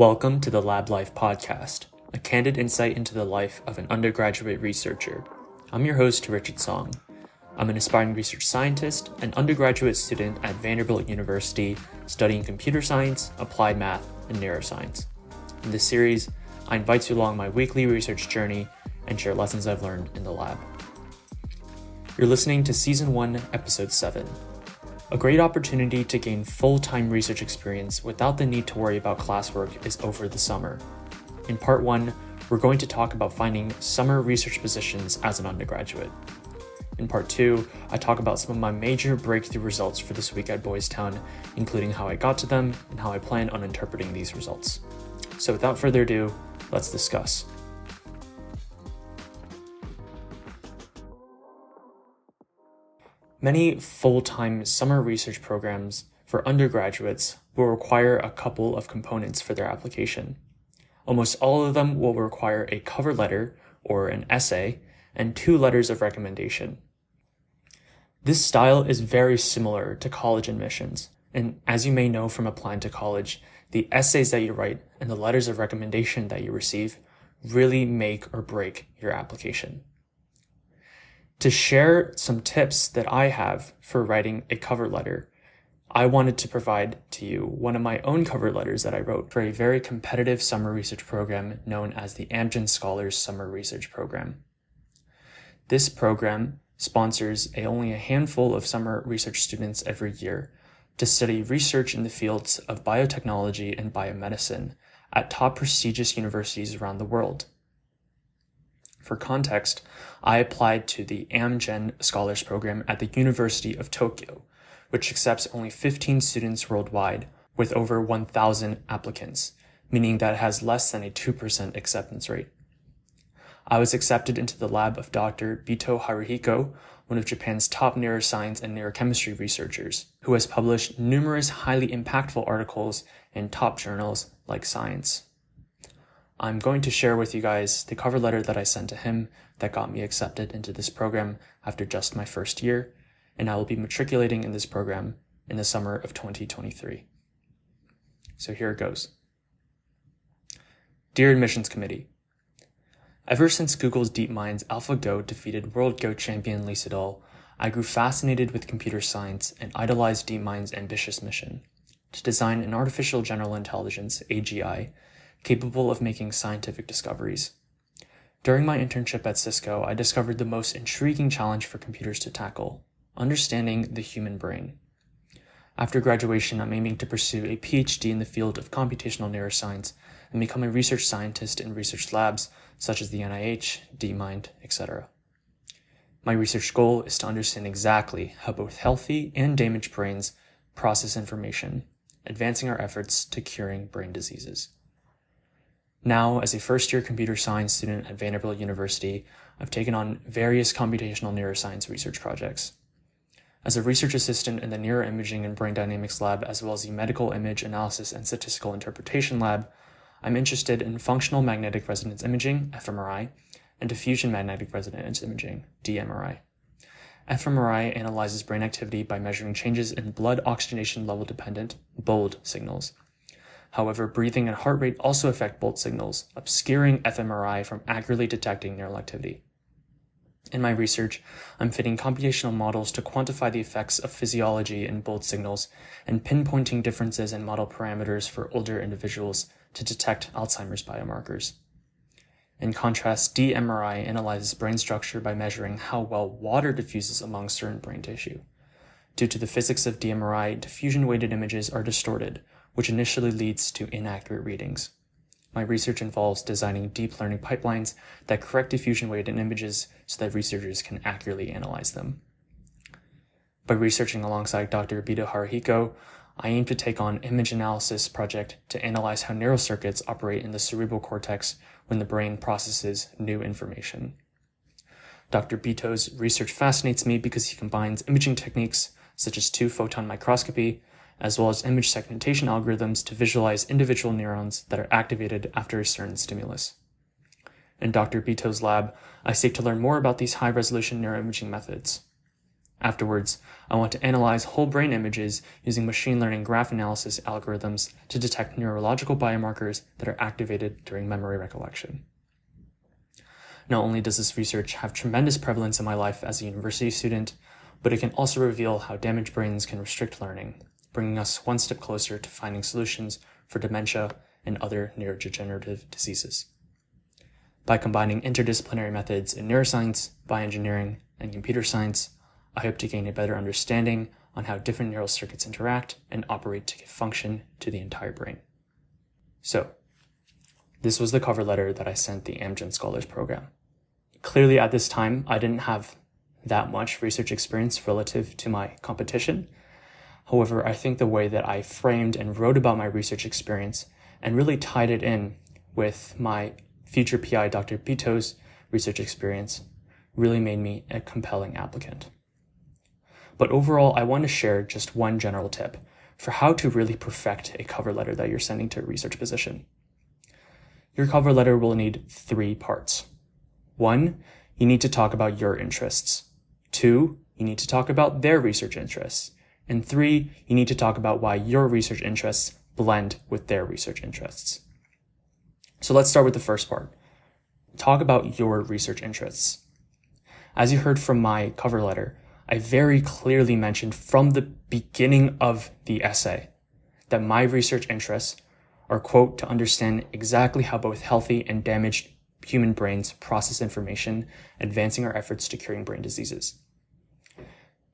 Welcome to the Lab Life Podcast, a candid insight into the life of an undergraduate researcher. I'm your host, Richard Song. I'm an aspiring research scientist and undergraduate student at Vanderbilt University studying computer science, applied math, and neuroscience. In this series, I invite you along my weekly research journey and share lessons I've learned in the lab. You're listening to Season 1, Episode 7. A great opportunity to gain full-time research experience without the need to worry about classwork is over the summer. In Part 1, we're going to talk about finding summer research positions as an undergraduate. In Part 2, I talk about some of my major breakthrough results for this week at Boys Town, including how I got to them and how I plan on interpreting these results. So without further ado, let's discuss. Many full-time summer research programs for undergraduates will require a couple of components for their application. Almost all of them will require a cover letter or an essay and 2 letters of recommendation. This style is very similar to college admissions, and as you may know from applying to college, the essays that you write and the letters of recommendation that you receive really make or break your application. To share some tips that I have for writing a cover letter, I wanted to provide to you one of my own cover letters that I wrote for a very competitive summer research program known as the Amgen Scholars Summer Research Program. This program sponsors only a handful of summer research students every year to study research in the fields of biotechnology and biomedicine at top prestigious universities around the world. For context, I applied to the Amgen Scholars Program at the University of Tokyo, which accepts only 15 students worldwide with over 1,000 applicants, meaning that it has less than a 2% acceptance rate. I was accepted into the lab of Dr. Bito Hirohiko, one of Japan's top neuroscience and neurochemistry researchers, who has published numerous highly impactful articles in top journals like Science. I'm going to share with you guys the cover letter that I sent to him that got me accepted into this program after just my first year, and I will be matriculating in this program in the summer of 2023. So here it goes. Dear Admissions Committee, ever since Google's DeepMind's AlphaGo defeated World Go champion Lee Sedol, I grew fascinated with computer science and idolized DeepMind's ambitious mission to design an artificial general intelligence, AGI, capable of making scientific discoveries. During my internship at Cisco, I discovered the most intriguing challenge for computers to tackle: understanding the human brain. After graduation, I'm aiming to pursue a PhD in the field of computational neuroscience and become a research scientist in research labs such as the NIH, DeepMind, etc. My research goal is to understand exactly how both healthy and damaged brains process information, advancing our efforts to curing brain diseases. Now, as a first-year computer science student at Vanderbilt University, I've taken on various computational neuroscience research projects. As a research assistant in the Neuroimaging and Brain Dynamics Lab, as well as the Medical Image Analysis and Statistical Interpretation Lab, I'm interested in functional magnetic resonance imaging, fMRI, and diffusion magnetic resonance imaging, dMRI. fMRI analyzes brain activity by measuring changes in blood oxygenation level-dependent, BOLD signals. However, breathing and heart rate also affect BOLD signals, obscuring fMRI from accurately detecting neural activity. In my research, I'm fitting computational models to quantify the effects of physiology in BOLD signals and pinpointing differences in model parameters for older individuals to detect Alzheimer's biomarkers. In contrast, dMRI analyzes brain structure by measuring how well water diffuses among certain brain tissue. Due to the physics of dMRI, diffusion-weighted images are distorted, which initially leads to inaccurate readings. My research involves designing deep learning pipelines that correct diffusion-weighted images so that researchers can accurately analyze them. By researching alongside Dr. Bito Hirohiko, I aim to take on image analysis project to analyze how neural circuits operate in the cerebral cortex when the brain processes new information. Dr. Bito's research fascinates me because he combines imaging techniques such as 2-photon microscopy as well as image segmentation algorithms to visualize individual neurons that are activated after a certain stimulus. In Dr. Bito's lab, I seek to learn more about these high-resolution neuroimaging methods. Afterwards, I want to analyze whole brain images using machine learning graph analysis algorithms to detect neurological biomarkers that are activated during memory recollection. Not only does this research have tremendous prevalence in my life as a university student, but it can also reveal how damaged brains can restrict learning, bringing us one step closer to finding solutions for dementia and other neurodegenerative diseases. By combining interdisciplinary methods in neuroscience, bioengineering, and computer science, I hope to gain a better understanding on how different neural circuits interact and operate to give function to the entire brain. So, this was the cover letter that I sent the Amgen Scholars Program. Clearly, at this time, I didn't have that much research experience relative to my competition. However, I think the way that I framed and wrote about my research experience and really tied it in with my future PI, Dr. Bito's research experience, really made me a compelling applicant. But overall, I want to share just one general tip for how to really perfect a cover letter that you're sending to a research position. Your cover letter will need three parts. 1, you need to talk about your interests. 2, you need to talk about their research interests. And 3, you need to talk about why your research interests blend with their research interests. So let's start with the first part. Talk about your research interests. As you heard from my cover letter, I very clearly mentioned from the beginning of the essay that my research interests are, quote, to understand exactly how both healthy and damaged human brains process information, advancing our efforts to curing brain diseases.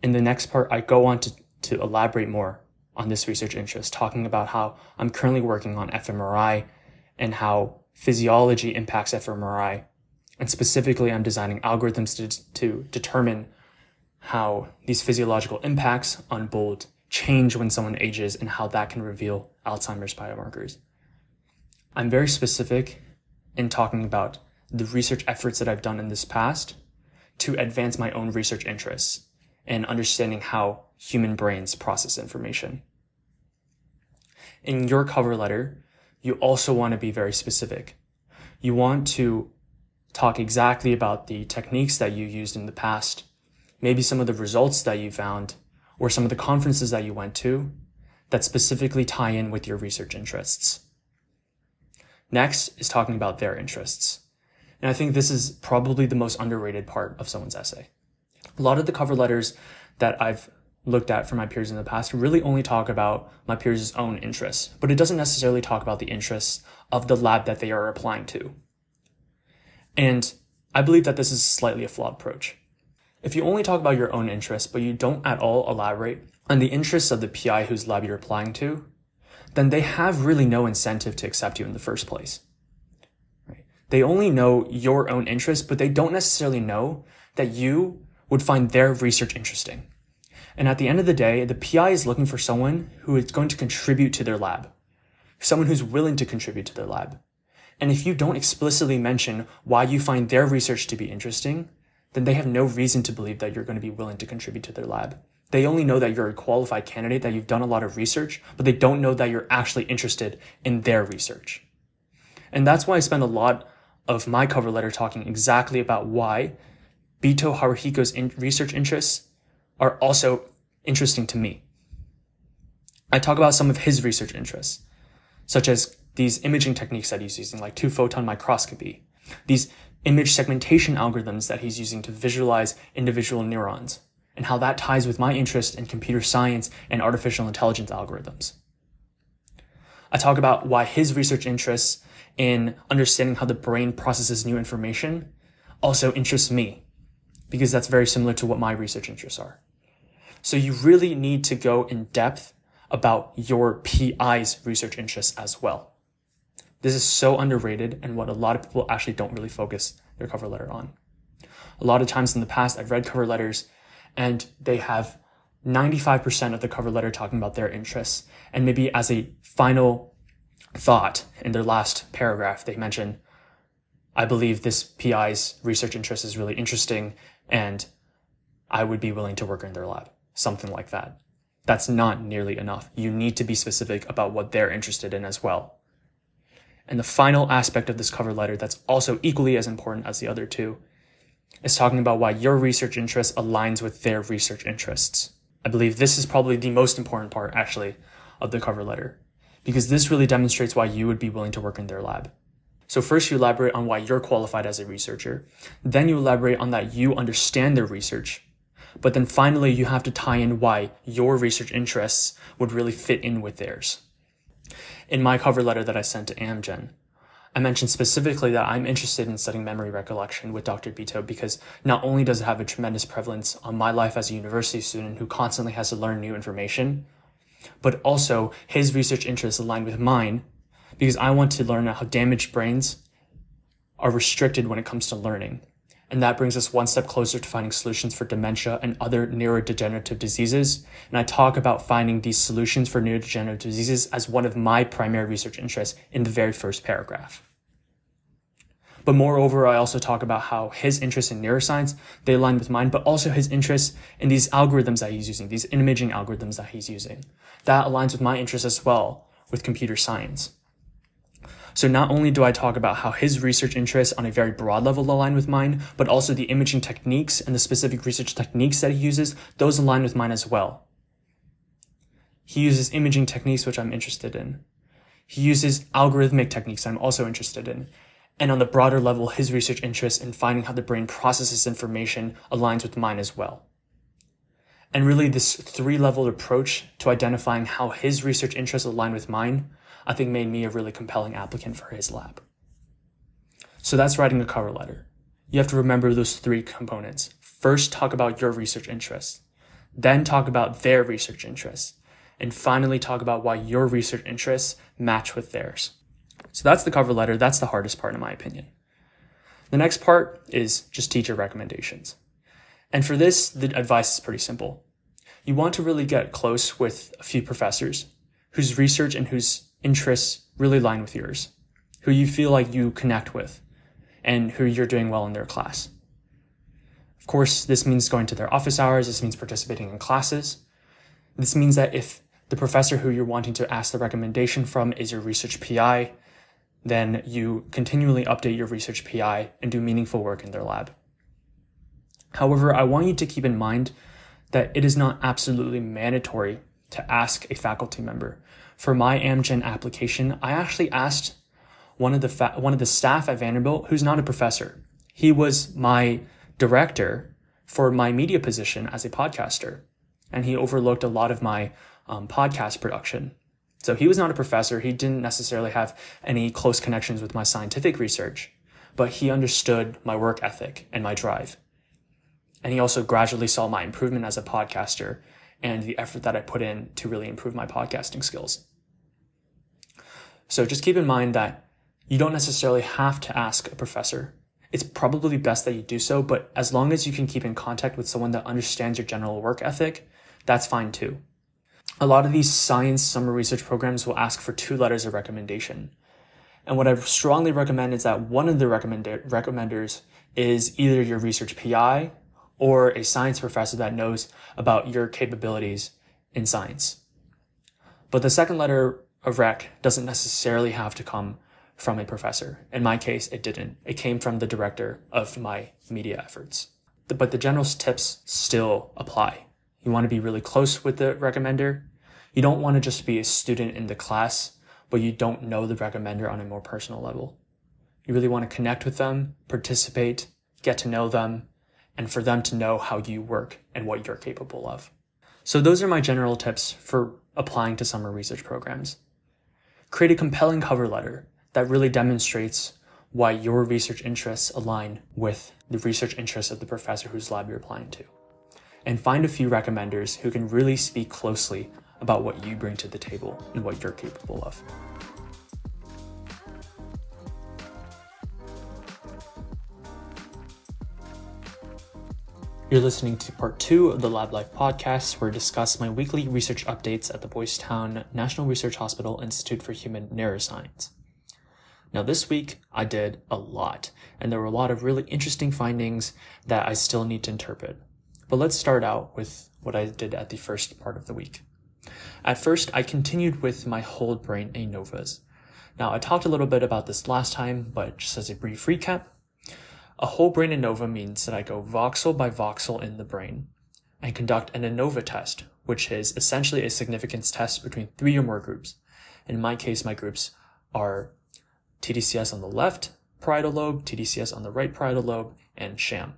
In the next part, I go on to elaborate more on this research interest, talking about how I'm currently working on fMRI and how physiology impacts fMRI. And specifically, I'm designing algorithms to determine how these physiological impacts on BOLD change when someone ages and how that can reveal Alzheimer's biomarkers. I'm very specific in talking about the research efforts that I've done in this past to advance my own research interests and understanding how human brains process information. In your cover letter, you also want to be very specific. You want to talk exactly about the techniques that you used in the past, maybe some of the results that you found, or some of the conferences that you went to that specifically tie in with your research interests. Next is talking about their interests. And I think this is probably the most underrated part of someone's essay. A lot of the cover letters that I've looked at from my peers in the past really only talk about my peers' own interests, but it doesn't necessarily talk about the interests of the lab that they are applying to. And I believe that this is slightly a flawed approach. If you only talk about your own interests, but you don't at all elaborate on the interests of the PI whose lab you're applying to, then they have really no incentive to accept you in the first place. Right? They only know your own interests, but they don't necessarily know that you would find their research interesting. And at the end of the day, the PI is looking for someone who is going to contribute to their lab, someone who's willing to contribute to their lab. And if you don't explicitly mention why you find their research to be interesting, then they have no reason to believe that you're going to be willing to contribute to their lab. They only know that you're a qualified candidate, that you've done a lot of research, but they don't know that you're actually interested in their research. And that's why I spend a lot of my cover letter talking exactly about why Bito Hirohiko's research interests are also interesting to me. I talk about some of his research interests, such as these imaging techniques that he's using, like 2-photon microscopy, these image segmentation algorithms that he's using to visualize individual neurons, and how that ties with my interest in computer science and artificial intelligence algorithms. I talk about why his research interests in understanding how the brain processes new information also interests me, because that's very similar to what my research interests are. So you really need to go in depth about your PI's research interests as well. This is so underrated and what a lot of people actually don't really focus their cover letter on. A lot of times in the past, I've read cover letters and they have 95% of the cover letter talking about their interests. And maybe as a final thought in their last paragraph, they mention, I believe this PI's research interest is really interesting and I would be willing to work in their lab, something like that. That's not nearly enough. You need to be specific about what they're interested in as well. And the final aspect of this cover letter that's also equally as important as the other two is talking about why your research interest aligns with their research interests. I believe this is probably the most important part, actually, of the cover letter, because this really demonstrates why you would be willing to work in their lab. So first you elaborate on why you're qualified as a researcher. Then you elaborate on that you understand their research. But then finally, you have to tie in why your research interests would really fit in with theirs. In my cover letter that I sent to Amgen, I mentioned specifically that I'm interested in studying memory recollection with Dr. Bito because not only does it have a tremendous prevalence on my life as a university student who constantly has to learn new information, but also his research interests align with mine because I want to learn how damaged brains are restricted when it comes to learning. And that brings us one step closer to finding solutions for dementia and other neurodegenerative diseases. And I talk about finding these solutions for neurodegenerative diseases as one of my primary research interests in the very first paragraph. But moreover, I also talk about how his interest in neuroscience, they align with mine, but also his interest in these algorithms that he's using, these imaging algorithms that he's using. That aligns with my interest as well with computer science. So not only do I talk about how his research interests on a very broad level align with mine, but also the imaging techniques and the specific research techniques that he uses, those align with mine as well. He uses imaging techniques, which I'm interested in. He uses algorithmic techniques I'm also interested in. And on the broader level, his research interest in finding how the brain processes information aligns with mine as well. And really this three-level approach to identifying how his research interests align with mine, I think made me a really compelling applicant for his lab. So that's writing a cover letter. You have to remember those three components. First, talk about your research interests. Then talk about their research interests. And finally, talk about why your research interests match with theirs. So that's the cover letter. That's the hardest part, in my opinion. The next part is just teacher recommendations. And for this, the advice is pretty simple. You want to really get close with a few professors whose research and whose interests really align with yours, who you feel like you connect with, and who you're doing well in their class. Of course, this means going to their office hours, this means participating in classes. This means that if the professor who you're wanting to ask the recommendation from is your research PI, then you continually update your research PI and do meaningful work in their lab. However, I want you to keep in mind that it is not absolutely mandatory to ask a faculty member. For my Amgen application, I actually asked one of the staff at Vanderbilt who's not a professor. He was my director for my media position as a podcaster, and he overlooked a lot of my podcast production. So he was not a professor. He didn't necessarily have any close connections with my scientific research, but he understood my work ethic and my drive. And he also gradually saw my improvement as a podcaster and the effort that I put in to really improve my podcasting skills. So just keep in mind that you don't necessarily have to ask a professor. It's probably best that you do so, but as long as you can keep in contact with someone that understands your general work ethic, that's fine too. A lot of these science summer research programs will ask for 2 letters of recommendation. And what I strongly recommend is that one of the recommenders is either your research PI or a science professor that knows about your capabilities in science. But the second letter of rec doesn't necessarily have to come from a professor. In my case, it didn't. It came from the director of my media efforts. But the general tips still apply. You want to be really close with the recommender. You don't want to just be a student in the class, but you don't know the recommender on a more personal level. You really want to connect with them, participate, get to know them, and for them to know how you work and what you're capable of. So those are my general tips for applying to summer research programs. Create a compelling cover letter that really demonstrates why your research interests align with the research interests of the professor whose lab you're applying to. And find a few recommenders who can really speak closely about what you bring to the table and what you're capable of. You're listening to part 2 of the Lab Life podcast, where I discuss my weekly research updates at the Boys Town National Research Hospital Institute for Human Neuroscience. Now, this week I did a lot, and there were a lot of really interesting findings that I still need to interpret. But let's start out with what I did at the first part of the week. At first, I continued with my whole brain ANOVAs. Now, I talked a little bit about this last time, but just as a brief recap, A whole brain ANOVA means that I go voxel by voxel in the brain and conduct an ANOVA test, which is essentially a significance test between three or more groups. In my case, my groups are TDCS on the left parietal lobe, TDCS on the right parietal lobe, and sham.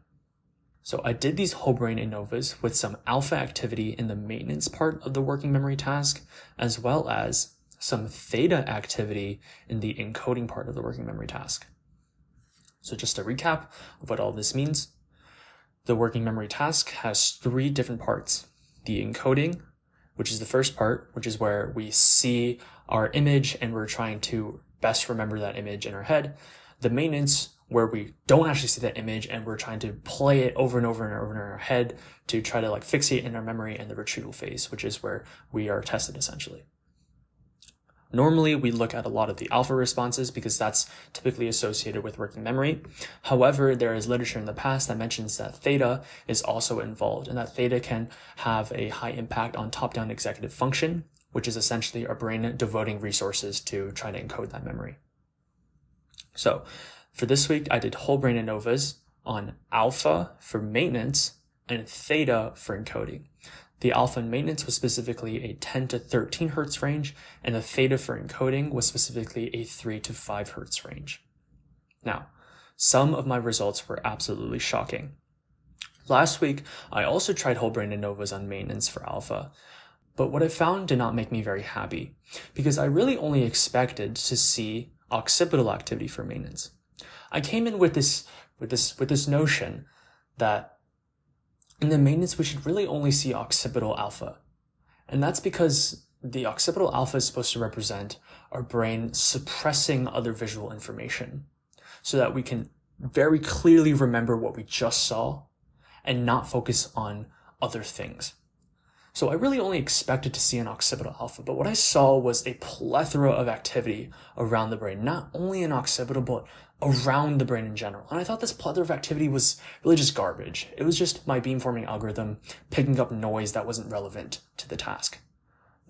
So I did these whole brain ANOVAs with some alpha activity in the maintenance part of the working memory task, as well as some theta activity in the encoding part of the working memory task. So just a recap of what all this means. The working memory task has three different parts. The encoding, which is the first part, which is where we see our image and we're trying to best remember that image in our head. The maintenance, where we don't actually see that image and we're trying to play it over and over and over in our head to try to like fixate in our memory. And the retrieval phase, which is where we are tested essentially. Normally, we look at a lot of the alpha responses because that's typically associated with working memory. However, there is literature in the past that mentions that theta is also involved and that theta can have a high impact on top-down executive function, which is essentially our brain devoting resources to trying to encode that memory. So for this week, I did whole brain ANOVAs on alpha for maintenance and theta for encoding. The alpha in maintenance was specifically a 10 to 13 hertz range, and the theta for encoding was specifically a 3 to 5 hertz range. Now, some of my results were absolutely shocking. Last week, I also tried whole brain ANOVAs on maintenance for alpha, but what I found did not make me very happy, because I really only expected to see occipital activity for maintenance. I came in with this notion that in the maintenance, we should really only see occipital alpha. And that's because the occipital alpha is supposed to represent our brain suppressing other visual information so that we can very clearly remember what we just saw and not focus on other things. So I really only expected to see an occipital alpha, but what I saw was a plethora of activity around the brain, not only in occipital, but around the brain in general. And I thought this plethora of activity was really just garbage. It was just my beamforming algorithm picking up noise that wasn't relevant to the task.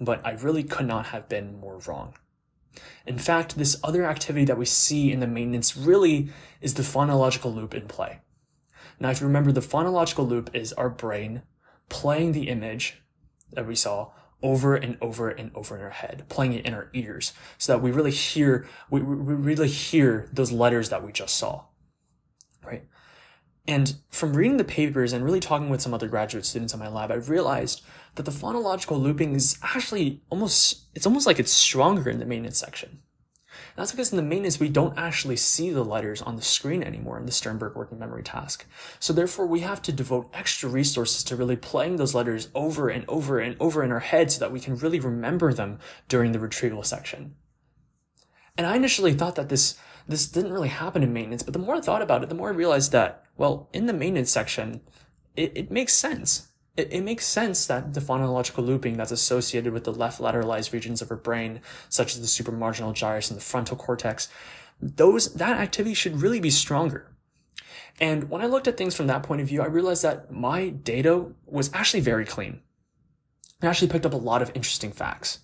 But I really could not have been more wrong. In fact, this other activity that we see in the maintenance really is the phonological loop in play. Now, if you remember, the phonological loop is our brain playing the image that we saw over and over and over in our head, playing it in our ears so that we really hear those letters that we just saw, right? And from reading the papers and really talking with some other graduate students in my lab, I realized that the phonological looping is actually almost like it's stronger in the maintenance section. And that's because in the maintenance, we don't actually see the letters on the screen anymore in the Sternberg working memory task. So therefore, we have to devote extra resources to really playing those letters over and over and over in our head so that we can really remember them during the retrieval section. And I initially thought that this didn't really happen in maintenance, but the more I thought about it, the more I realized that, well, in the maintenance section, it makes sense. It makes sense that the phonological looping that's associated with the left lateralized regions of our brain, such as the supramarginal gyrus and the frontal cortex, that activity should really be stronger. And when I looked at things from that point of view, I realized that my data was actually very clean. I actually picked up a lot of interesting facts.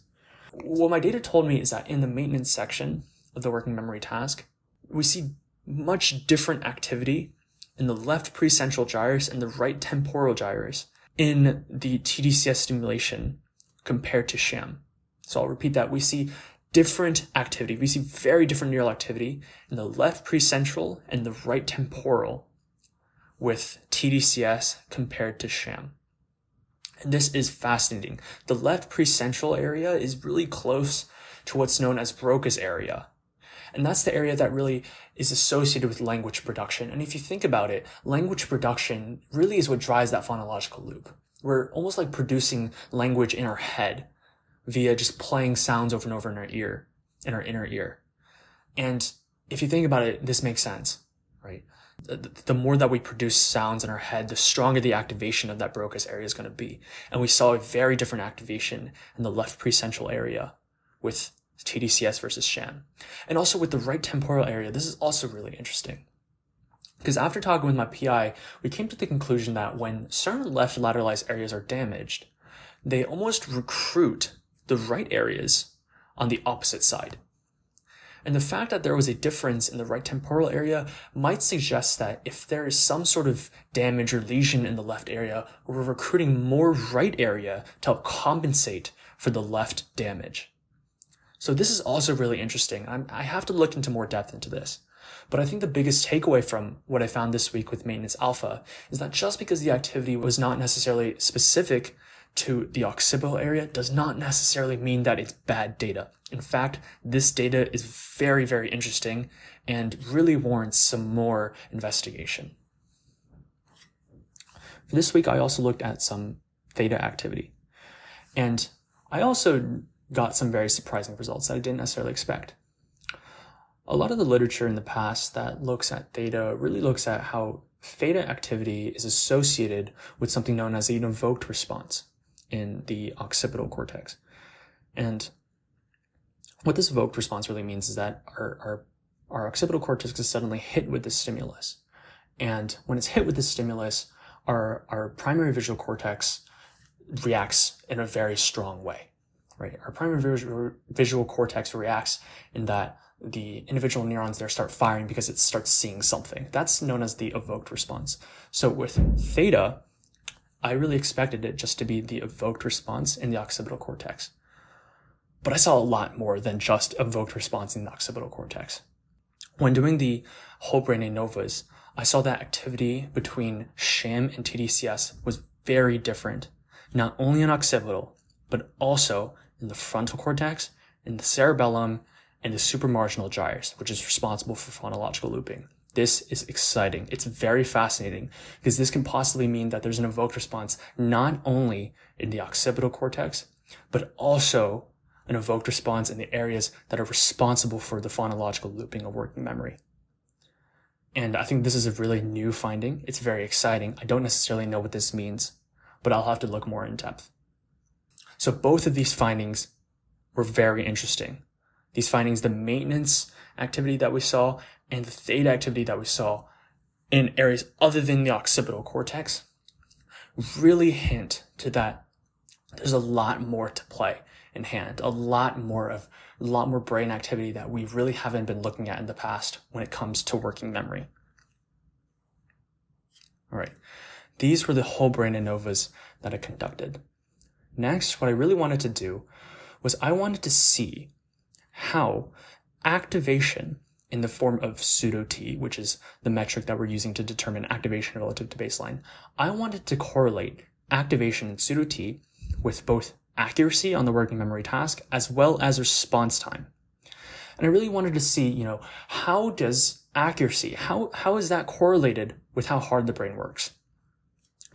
What my data told me is that in the maintenance section of the working memory task, we see much different activity in the left precentral gyrus and the right temporal gyrus in the TDCS stimulation compared to sham. So I'll repeat that. We see different activity. We see very different neural activity in the left precentral and the right temporal with TDCS compared to sham. And this is fascinating. The left precentral area is really close to what's known as Broca's area. And that's the area that really is associated with language production. And if you think about it, language production really is what drives that phonological loop. We're almost like producing language in our head via just playing sounds over and over in our ear, in our inner ear. And if you think about it, this makes sense, right? The more that we produce sounds in our head, the stronger the activation of that Broca's area is going to be. And we saw a very different activation in the left precentral area with TDCS versus sham. And also with the right temporal area, this is also really interesting. Because after talking with my PI, we came to the conclusion that when certain left lateralized areas are damaged, they almost recruit the right areas on the opposite side. And the fact that there was a difference in the right temporal area might suggest that if there is some sort of damage or lesion in the left area, we're recruiting more right area to help compensate for the left damage. So this is also really interesting. I have to look into more depth into this. But I think the biggest takeaway from what I found this week with maintenance alpha is that just because the activity was not necessarily specific to the occipital area does not necessarily mean that it's bad data. In fact, this data is very, very interesting and really warrants some more investigation. For this week, I also looked at some theta activity. And I also got some very surprising results that I didn't necessarily expect. A lot of the literature in the past that looks at theta really looks at how theta activity is associated with something known as an evoked response in the occipital cortex. And what this evoked response really means is that our occipital cortex is suddenly hit with this stimulus. And when it's hit with this stimulus, our primary visual cortex reacts in a very strong way, right? Our primary visual cortex reacts in that the individual neurons there start firing because it starts seeing something. That's known as the evoked response. So with theta, I really expected it just to be the evoked response in the occipital cortex. But I saw a lot more than just evoked response in the occipital cortex. When doing the whole brain ANOVAs, I saw that activity between sham and TDCS was very different, not only in occipital, but also in the frontal cortex, in the cerebellum, and the supramarginal gyrus, which is responsible for phonological looping. This is exciting. It's very fascinating because this can possibly mean that there's an evoked response not only in the occipital cortex, but also an evoked response in the areas that are responsible for the phonological looping of working memory. And I think this is a really new finding. It's very exciting. I don't necessarily know what this means, but I'll have to look more in depth. So both of these findings were very interesting. These findings, the maintenance activity that we saw and the theta activity that we saw in areas other than the occipital cortex, really hint to that there's a lot more to play in hand, a lot more brain activity that we really haven't been looking at in the past when it comes to working memory. All right, these were the whole brain ANOVAs that I conducted. Next, what I really wanted to do was I wanted to see how activation in the form of pseudo-t, which is the metric that we're using to determine activation relative to baseline, I wanted to correlate activation in pseudo-t with both accuracy on the working memory task as well as response time. And I really wanted to see, how does accuracy, how is that correlated with how hard the brain works?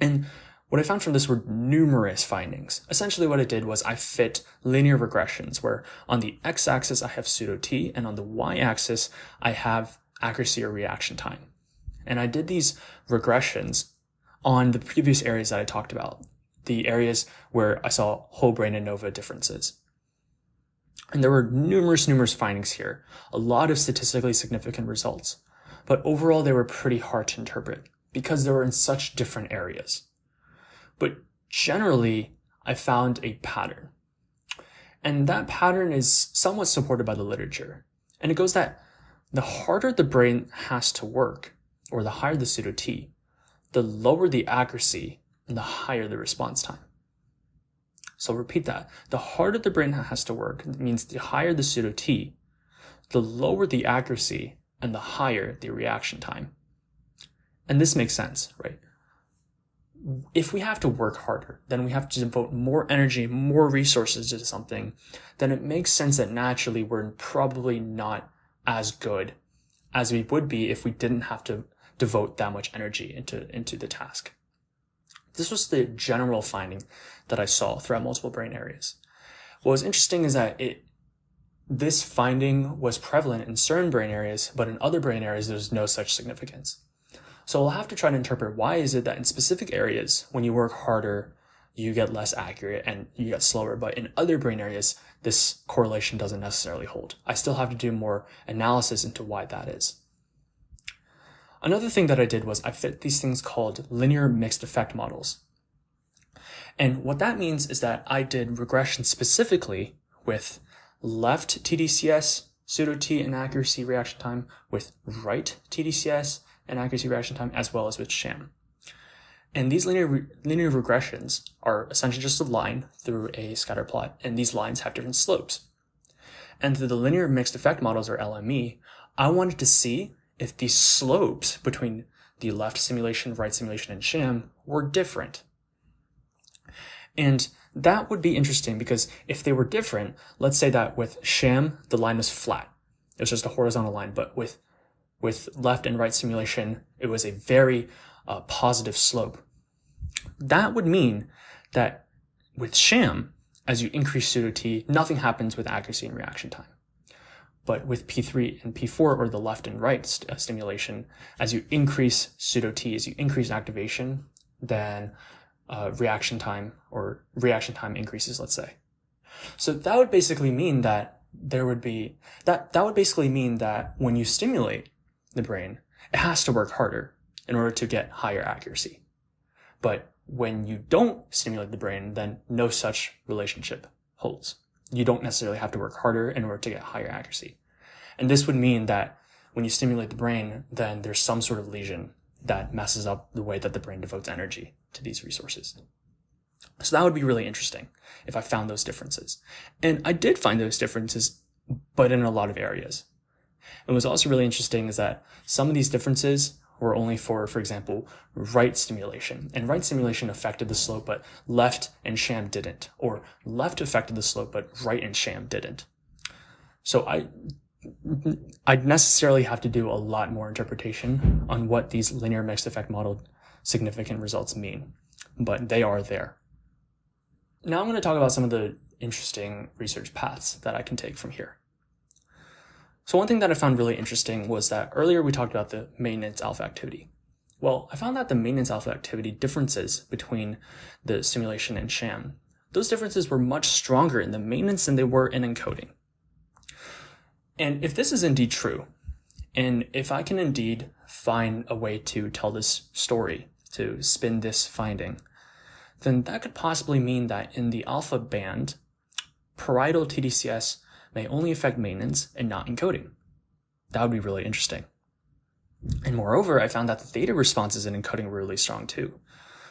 And what I found from this were numerous findings. Essentially what I did was I fit linear regressions where on the x-axis I have pseudo-t and on the y-axis I have accuracy or reaction time. And I did these regressions on the previous areas that I talked about, the areas where I saw whole brain ANOVA differences. And there were numerous findings here, a lot of statistically significant results, but overall they were pretty hard to interpret because they were in such different areas. But generally, I found a pattern. And that pattern is somewhat supported by the literature. And it goes that the harder the brain has to work, or the higher the pseudo-t, the lower the accuracy and the higher the response time. So I'll repeat that. The harder the brain has to work means the higher the pseudo-t, the lower the accuracy, and the higher the reaction time. And this makes sense, right? If we have to work harder, then we have to devote more energy, more resources to something, then it makes sense that naturally we're probably not as good as we would be if we didn't have to devote that much energy into the task. This was the general finding that I saw throughout multiple brain areas. What was interesting is that this finding was prevalent in certain brain areas, but in other brain areas, there's no such significance. So we'll have to try to interpret why is it that in specific areas, when you work harder, you get less accurate and you get slower, but in other brain areas, this correlation doesn't necessarily hold. I still have to do more analysis into why that is. Another thing that I did was I fit these things called linear mixed effect models. And what that means is that I did regression specifically with left TDCS, pseudo-T and accuracy reaction time with right TDCS and accuracy reaction time, as well as with sham. And these linear regressions are essentially just a line through a scatter plot, and these lines have different slopes. And through the linear mixed effect models, or LME, I wanted to see if the slopes between the left simulation, right simulation, and sham were different. And that would be interesting because if they were different, let's say that with sham, the line was flat. It was just a horizontal line, but with left and right simulation, it was a very positive slope. That would mean that with sham, as you increase pseudo-T, nothing happens with accuracy and reaction time. But with P3 and P4, or the left and right stimulation, as you increase pseudo-T, as you increase activation, then reaction time increases, let's say. So that would basically mean that that when you stimulate the brain, it has to work harder in order to get higher accuracy. But when you don't stimulate the brain, then no such relationship holds. You don't necessarily have to work harder in order to get higher accuracy. And this would mean that when you stimulate the brain, then there's some sort of lesion that messes up the way that the brain devotes energy to these resources. So that would be really interesting if I found those differences. And I did find those differences, but in a lot of areas. And what's also really interesting is that some of these differences were only for example, right stimulation. And right stimulation affected the slope, but left and sham didn't. Or left affected the slope, but right and sham didn't. So I'd necessarily have to do a lot more interpretation on what these linear mixed effect model significant results mean. But they are there. Now I'm going to talk about some of the interesting research paths that I can take from here. So one thing that I found really interesting was that earlier we talked about the maintenance alpha activity. Well, I found that the maintenance alpha activity differences between the simulation and sham, those differences were much stronger in the maintenance than they were in encoding. And if this is indeed true, and if I can indeed find a way to tell this story, to spin this finding, then that could possibly mean that in the alpha band, parietal TDCS may only affect maintenance and not encoding. That would be really interesting. And moreover, I found that the theta responses in encoding were really strong too.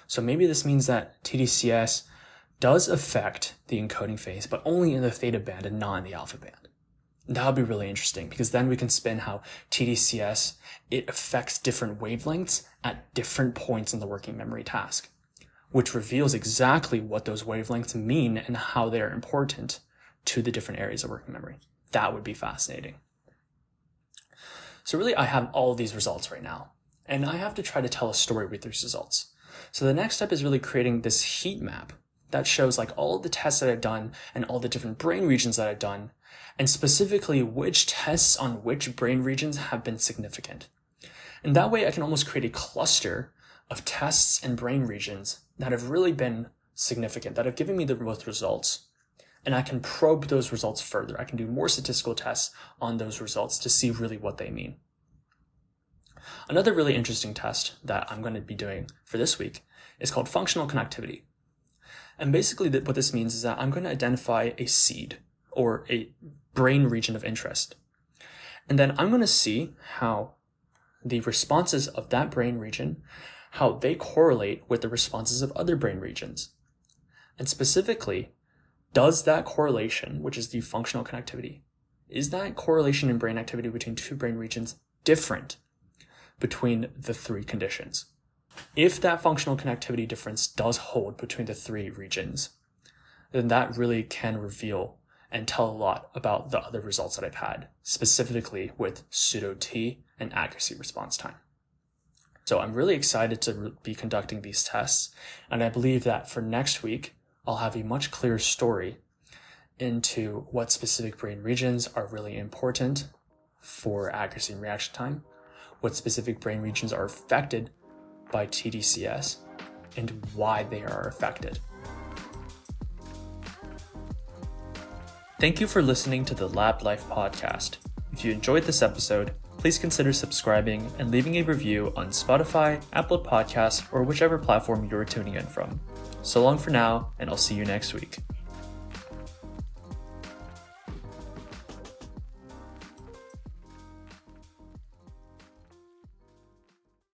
So maybe this means that TDCS does affect the encoding phase, but only in the theta band and not in the alpha band. That would be really interesting because then we can spin how TDCS, it affects different wavelengths at different points in the working memory task, which reveals exactly what those wavelengths mean and how they are important to the different areas of working memory. That would be fascinating. So really, I have all of these results right now, and I have to try to tell a story with these results. So the next step is really creating this heat map that shows like all the tests that I've done and all the different brain regions that I've done, and specifically which tests on which brain regions have been significant. And that way I can almost create a cluster of tests and brain regions that have really been significant, that have given me the most results. And I can probe those results further. I can do more statistical tests on those results to see really what they mean. Another really interesting test that I'm going to be doing for this week is called functional connectivity. And basically what this means is that I'm going to identify a seed or a brain region of interest. And then I'm going to see how the responses of that brain region, how they correlate with the responses of other brain regions. And specifically, does that correlation, which is the functional connectivity, is that correlation in brain activity between two brain regions different between the three conditions? If that functional connectivity difference does hold between the three regions, then that really can reveal and tell a lot about the other results that I've had, specifically with pseudo-T and accuracy response time. So I'm really excited to be conducting these tests, and I believe that for next week, I'll have a much clearer story into what specific brain regions are really important for accuracy and reaction time, what specific brain regions are affected by TDCS, and why they are affected. Thank you for listening to the Lab Life podcast. If you enjoyed this episode, please consider subscribing and leaving a review on Spotify, Apple Podcasts, or whichever platform you're tuning in from. So long for now, and I'll see you next week.